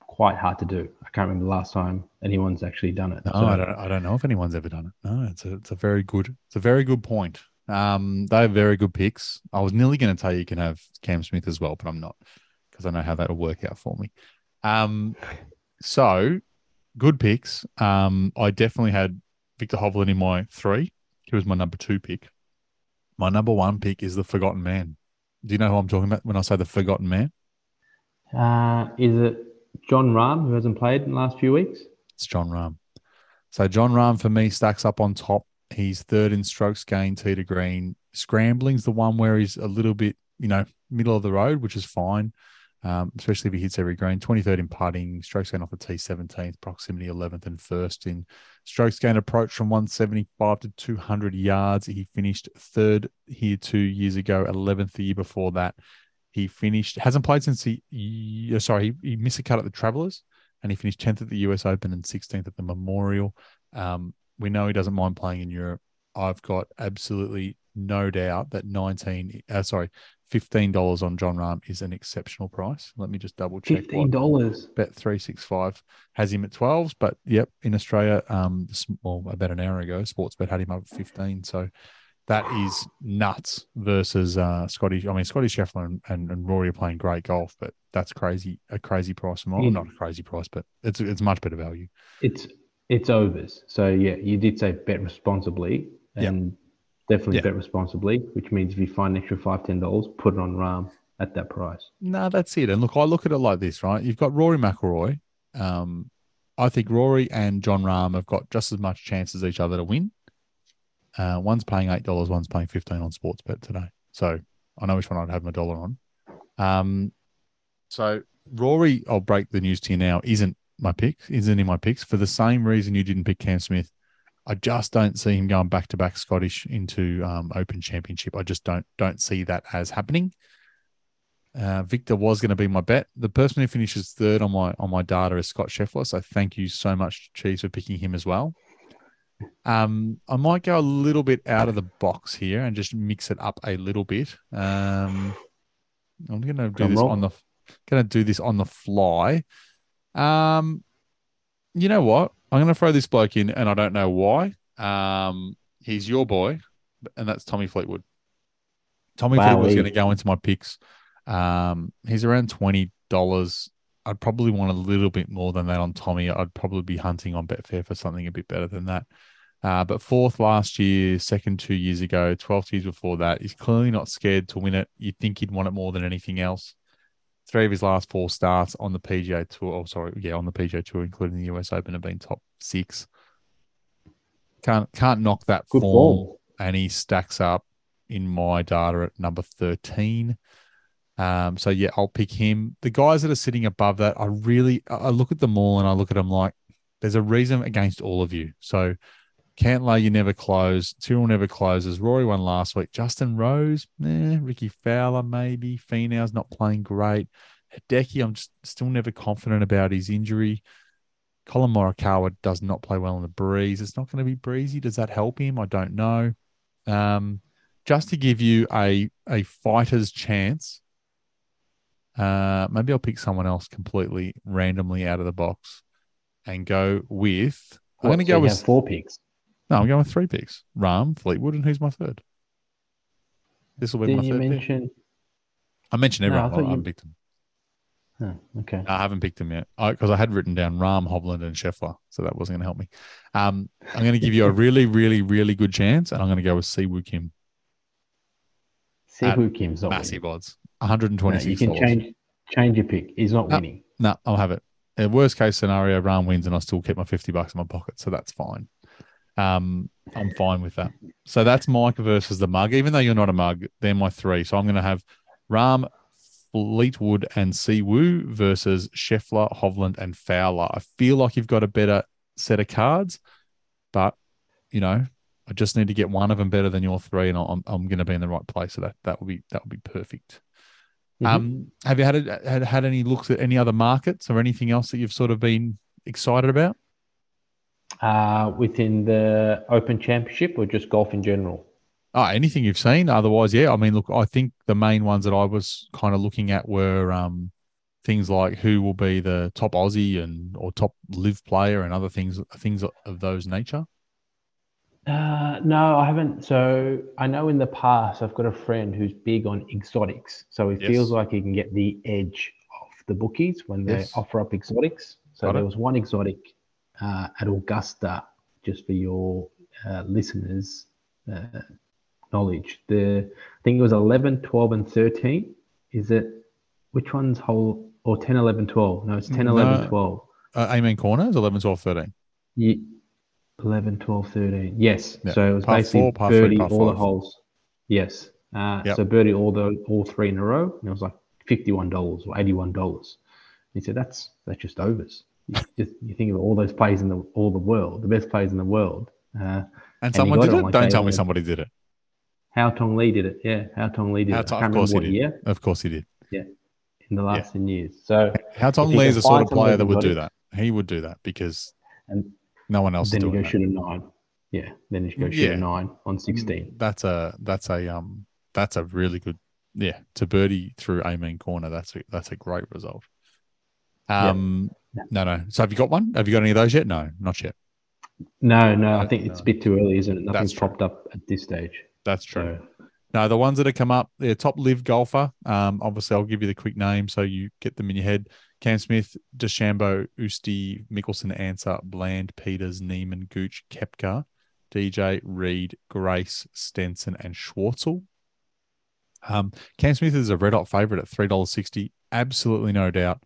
quite hard to do. I can't remember the last time anyone's actually done it. No, so. I don't, I don't know if anyone's ever done it. No, it's a, it's a very good, it's a very good point. Um, they're very good picks. I was nearly going to tell you you can have Cam Smith as well, but I'm not, because I know how that'll work out for me. Um, so good picks. Um, I definitely had Victor Hovland in my three. He was my number two pick. My number one pick is the forgotten man. Do you know who I'm talking about when I say the forgotten man? Uh, is it John Rahm, who hasn't played in the last few weeks? It's John Rahm. So John Rahm for me stacks up on top. He's third in strokes gained, tee to green. Scrambling's the one where he's a little bit, you know, middle of the road, which is fine, um, especially if he hits every green. twenty-third in putting, strokes gained off the tee seventeenth, proximity eleventh and first in strokes gained approach from one seventy-five to two hundred yards. He finished third here two years ago, eleventh the year before that. He finished, hasn't played since he, sorry, he, he missed a cut at the Travelers and he finished tenth at the U S Open and sixteenth at the Memorial. Um, We know he doesn't mind playing in Europe. I've got absolutely no doubt that nineteen, uh, sorry, fifteen dollars on John Rahm is an exceptional price. Let me just double check. fifteen dollars. Bet three sixty-five has him at twelves, but yep, in Australia, um, well, about an hour ago, Sportsbet had him up at fifteen. So that is nuts versus uh, Scottie. I mean, Scottie Scheffler and, and, and Rory are playing great golf, but that's crazy, a crazy price. Well, yeah. Not a crazy price, but it's it's much better value. It's It's overs. So, yeah, you did say bet responsibly and yep. definitely yep. bet responsibly, which means if you find an extra five dollars, ten dollars, put it on Rahm at that price. No, that's it. And, look, I look at it like this, right? You've got Rory McIlroy. Um, I think Rory and John Rahm have got just as much chance as each other to win. Uh, one's paying eight dollars, one's paying fifteen dollars on Sportsbet today. So I know which one I'd have my dollar on. Um, so Rory, I'll break the news to you now, isn't my picks, isn't in my picks for the same reason you didn't pick Cam Smith. I just don't see him going back to back Scottish into um, Open Championship. I just don't don't see that as happening. Uh, Victor was going to be my bet. The person who finishes third on my on my data is Scott Scheffler. So thank you so much, Cheese, for picking him as well. Um, I might go a little bit out of the box here and just mix it up a little bit. Um, I'm going to do this on the going to do this on the fly. Um, you know what? I'm going to throw this bloke in, and I don't know why. Um, he's your boy, and that's Tommy Fleetwood. Tommy wow, Fleetwood's going to go into my picks. Um, he's around twenty dollars. I'd probably want a little bit more than that on Tommy. I'd probably be hunting on Betfair for something a bit better than that. Uh, but fourth last year, second two years ago, twelfth years before that. He's clearly not scared to win it. You'd think he'd want it more than anything else. Three of his last four starts on the P G A Tour, oh, sorry, yeah, on the P G A Tour, including the U S Open, have been top six. Can't can't knock that Good form, ball. And he stacks up in my data at number thirteen. Um, so yeah, I'll pick him. The guys that are sitting above that, I really, I look at them all and I look at them like, there's a reason against all of you. So Cantlay, you never close. Tyrrell never closes. Rory won last week. Justin Rose, eh, Ricky Fowler, maybe. Finau's not playing great. Hideki, I'm just still never confident about his injury. Colin Morikawa does not play well in the breeze. It's not going to be breezy. Does that help him? I don't know. Um, just to give you a, a fighter's chance, uh, maybe I'll pick someone else completely randomly out of the box and go with... I'm going to go with four picks. No, I'm going with three picks. Rahm, Fleetwood, and who's my third? This will be Did my you third mention... pick. I mentioned everyone. No, I, I haven't you... picked them. Oh, okay. I haven't picked them yet because I, I had written down Rahm, Hovland, and Scheffler, so that wasn't going to help me. Um, I'm going to give you a really, really, really good chance, and I'm going to go with Siwoo Kim. Siwoo Kim's not massive winning. Odds. one hundred twenty-six dollars. No, you can change, change your pick. He's not no, winning. No, I'll have it. In worst case scenario, Rahm wins and I still keep my fifty bucks in my pocket. So that's fine. Um, I'm fine with that. So that's Mike versus the mug. Even though you're not a mug, they're my three. So I'm going to have Rahm, Fleetwood, and Siwoo versus Scheffler, Hovland, and Fowler. I feel like you've got a better set of cards, but, you know, I just need to get one of them better than your three, and I'm I'm going to be in the right place. So that that would be that would be perfect. Mm-hmm. Um, have you had, had had any looks at any other markets or anything else that you've sort of been excited about? Uh, within the Open Championship or just golf in general? Oh, anything you've seen. Otherwise, yeah. I mean, look, I think the main ones that I was kind of looking at were um, things like who will be the top Aussie and or top live player and other things things of those nature. Uh, no, I haven't. So I know in the past I've got a friend who's big on exotics. So he yes. feels like he can get the edge of the bookies when they yes. offer up exotics. So got there it. was one exotic uh, at Augusta, just for your uh, listeners' uh, knowledge. The I think it was eleven, twelve, and thirteen. Is it which one's hole or ten, eleven, twelve? No, it's ten, eleven, twelve. Uh, Amen Corners, eleven, twelve, thirteen. Yeah. eleven, twelve, thirteen. Yes. Yeah. So it was par basically four, birdie three, all five. The holes. Yes. Uh, yep. So birdie all the all three in a row. And it was like fifty-one dollars or eighty-one dollars. And he said, that's that's just overs. You, just, you think of all those players in the all the world, the best players in the world. Uh, and someone and did it? it? Like Don't tell me somebody did it. Haotong Lee did it. Yeah. Haotong Lee did Haotong, it. I can't of course remember he did. Year. Of course he did. Yeah. In the last yeah. ten years. So Haotong Lee is the sort of player that would do that. He would do that because... And, no one else. Then you go that. shoot a nine, yeah. Then you go shoot yeah. a nine on sixteen. That's a that's a um that's a really good yeah to birdie through Amen Corner. That's a that's a great result. Um, yeah. no, no. So have you got one? Have you got any of those yet? No, not yet. No, no. I think no. it's a bit too early, isn't it? Nothing's propped up at this stage. That's true. So. No, the ones that have come up, they're top live golfer. Um, obviously, I'll give you the quick name so you get them in your head. Cam Smith, DeChambeau, Usti, Mickelson, Answer, Bland, Peters, Neiman, Gooch, Koepka, D J, Reed, Grace, Stenson, and Schwartzel. Um, Cam Smith is a red-hot favourite at three dollars sixty. Absolutely no doubt.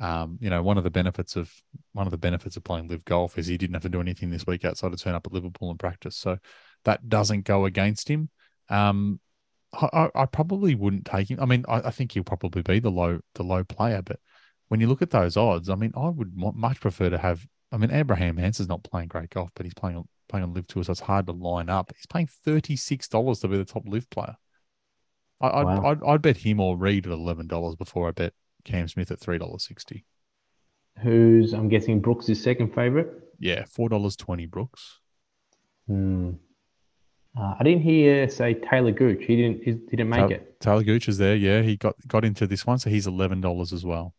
Um, you know, one of the benefits of one of the benefits of playing live golf is he didn't have to do anything this week outside of turn up at Liverpool and practice, so that doesn't go against him. Um, I, I probably wouldn't take him. I mean, I, I think he'll probably be the low the low player, but. When you look at those odds, I mean, I would much prefer to have. I mean, Abraham Answer's not playing great golf, but he's playing on playing on Live Tour, so it's hard to line up. He's paying thirty six dollars to be the top Live player. I, wow. I'd, I'd I'd bet him or Reed at eleven dollars before I bet Cam Smith at three dollars sixty. Who's I'm guessing Brooks is second favorite. Yeah, four dollars twenty Brooks. Hmm. Uh, I didn't hear say Taylor Gooch. He didn't. He didn't make Ta- it. Taylor Gooch is there. Yeah, he got got into this one, so he's eleven dollars as well.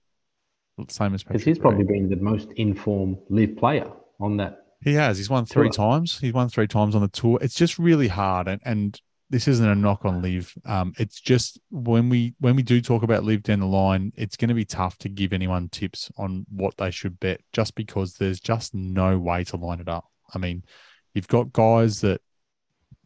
Same as because he's Reed. Probably been the most informed live player on that. He has. He's won three tour. times. He's won three times on the tour. It's just really hard, and and this isn't a knock on live. Um, it's just when we when we do talk about live down the line, it's going to be tough to give anyone tips on what they should bet, just because there's just no way to line it up. I mean, you've got guys that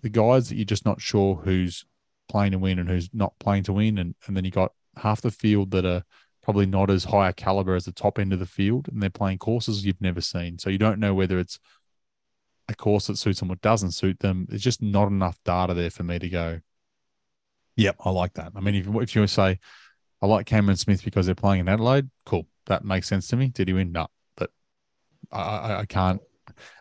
the guys that you're just not sure who's playing to win and who's not playing to win, and and then you got half the field that are. Probably not as high a caliber as the top end of the field, and they're playing courses you've never seen. So you don't know whether it's a course that suits them or doesn't suit them. There's just not enough data there for me to go, yep, I like that. I mean, if, if you say, I like Cameron Smith because they're playing in Adelaide, cool. That makes sense to me. Did he win? No. But I, I, I can't.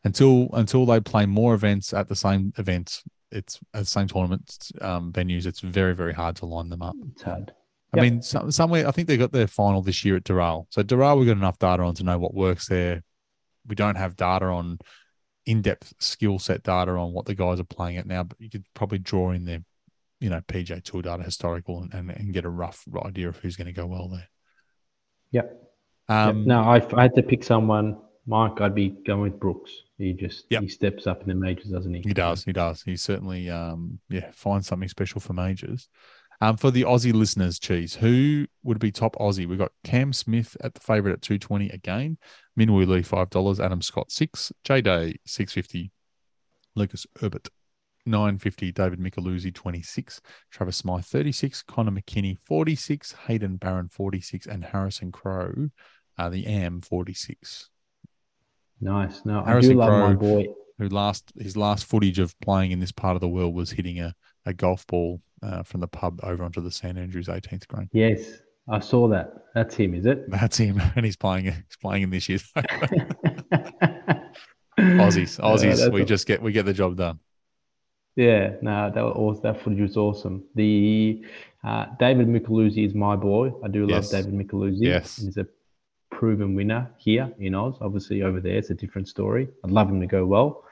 Until until they play more events at the same events, it's at the same tournament um, venues, it's very, very hard to line them up. It's hard. I mean, some, somewhere, I think they got their final this year at Doral. So Doral, we've got enough data on to know what works there. We don't have data on in-depth skill set data on what the guys are playing at now, but you could probably draw in their, you know, P G A Tour data historical and, and, and get a rough idea of who's going to go well there. Yep. Um, yep. No, I, if I had to pick someone, Mike, I'd be going with Brooks. He just, yep. he steps up in the majors, doesn't he? He does. He does. He certainly, um, yeah, finds something special for majors. Um, for the Aussie listeners, Cheese, who would be top Aussie? We've got Cam Smith at the favourite at two twenty again. Minwoo Lee, five dollars. Adam Scott, six dollars. J-Day, six fifty. Lucas Herbert, nine fifty. David Micheluzzi, twenty-six. Travis Smythe, thirty-six. Connor McKinney, forty-six. Hayden Barron, forty-six. And Harrison Crowe, uh, the A M, forty-six. Nice. No, Harrison I do love Crowe, my boy. Who last, his last footage of playing in this part of the world was hitting a, a golf ball. Uh, from the pub over onto the Saint Andrews eighteenth green. Yes, I saw that. That's him, is it? That's him, and he's playing. He's playing in this year's Aussies. Aussies, no, we awesome. just get we get the job done. Yeah, no, that was, that footage was awesome. The uh, David Micheluzzi is my boy. I do yes. love David Micheluzzi. Yes. He's a proven winner here in Oz. Obviously, over there, it's a different story. I'd love him to go well.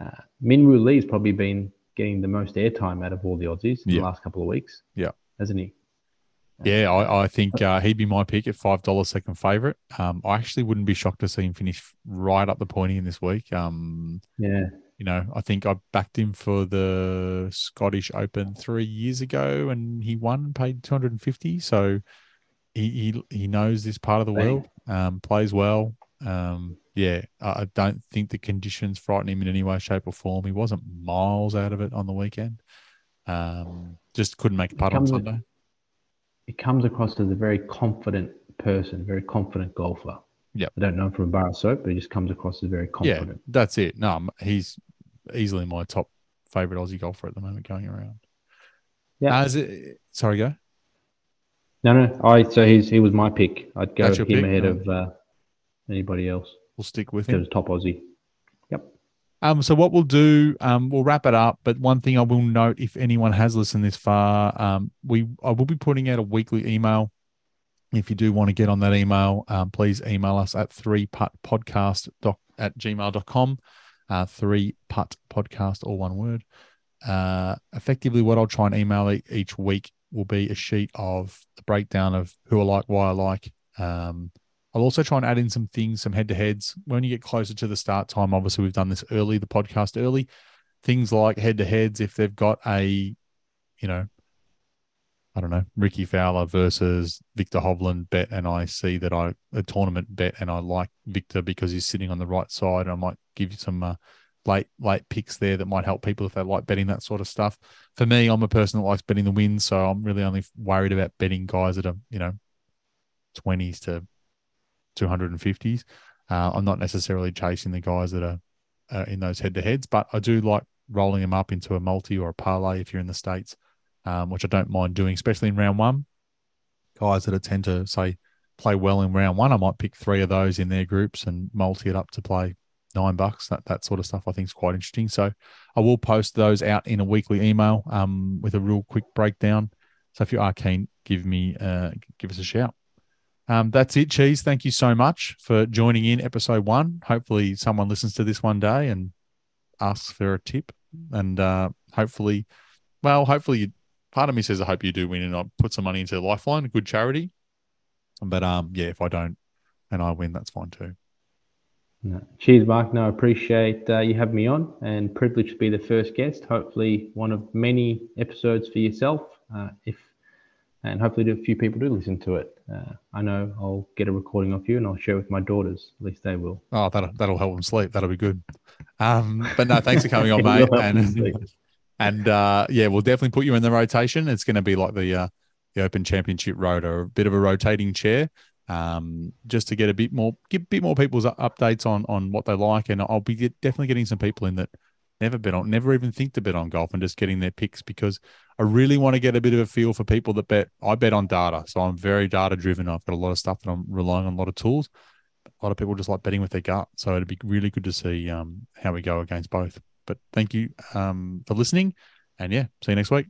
Uh, Minwoo Lee's probably been getting the most airtime out of all the Aussies in yeah. the last couple of weeks. Yeah. Hasn't he? Yeah, I, I think uh, he'd be my pick at five dollars second favourite. Um, I actually wouldn't be shocked to see him finish right up the pointy in this week. Um, yeah. You know, I think I backed him for the Scottish Open three years ago and he won, paid two hundred fifty dollars. So he he, he knows this part of the world, um, plays well. Um, yeah, I, I don't think the conditions frighten him in any way, shape or form. He wasn't miles out of it on the weekend. Um, just couldn't make a putt on Sunday. He comes across as a very confident person, very confident golfer. Yeah, I don't know him from a bar of soap, but he just comes across as very confident. Yeah, that's it. No, he's easily my top favourite Aussie golfer at the moment going around. Yeah. Uh, it, sorry, go. No, no. I so he's he was my pick. I'd go him pick? ahead no. of uh, anybody else. We'll stick with him. He's top Aussie. Yep. Um, so what we'll do, um, we'll wrap it up. But one thing I will note, if anyone has listened this far, um, we I will be putting out a weekly email. If you do want to get on that email, um, please email us at three putt podcast at gmail dot com. Uh, three putt podcast, all one word. Uh, effectively, what I'll try and email e- each week will be a sheet of the breakdown of who I like, why I like. Um, I'll also try and add in some things, some head-to-heads. When you get closer to the start time, obviously we've done this early, the podcast early, things like head-to-heads, if they've got a, you know, I don't know, Ricky Fowler versus Victor Hovland bet, and I see that I, a tournament bet, and I like Victor because he's sitting on the right side, and I might give you some uh, late late picks there that might help people if they like betting that sort of stuff. For me, I'm a person that likes betting the win, so I'm really only worried about betting guys that are, you know, twenties to two hundred fifties. Uh, I'm not necessarily chasing the guys that are uh, in those head-to-heads, but I do like rolling them up into a multi or a parlay if you're in the States. Um, which I don't mind doing, especially in round one. Guys that tend to, say, play well in round one, I might pick three of those in their groups and multi it up to play nine bucks. That that sort of stuff I think is quite interesting. So I will post those out in a weekly email um, with a real quick breakdown. So if you are keen, give me uh, give us a shout. Um, that's it, Cheese. Thank you so much for joining in episode one. Hopefully someone listens to this one day and asks for a tip. And uh, hopefully, well, hopefully you part of me says I hope you do win and I put some money into Lifeline, a good charity. But um, yeah, if I don't and I win, that's fine too. No. Cheers, Mark. No, I appreciate uh, you having me on and privileged to be the first guest. Hopefully one of many episodes for yourself. Uh, if and hopefully a few people do listen to it. Uh, I know I'll get a recording of you and I'll share with my daughters. At least they will. Oh, that'll, that'll help them sleep. That'll be good. Um, but no, thanks for coming on, mate. And And, uh, yeah, we'll definitely put you in the rotation. It's going to be like the uh, the Open Championship road, or a bit of a rotating chair, um, just to get a bit more, give a bit more people's updates on on what they like. And I'll be definitely getting some people in that never bet on, never even think to bet on golf, and just getting their picks, because I really want to get a bit of a feel for people that bet. I bet on data, so I'm very data driven. I've got a lot of stuff that I'm relying on, a lot of tools. A lot of people just like betting with their gut, so it'd be really good to see um, how we go against both. But thank you um, for listening. And yeah, see you next week.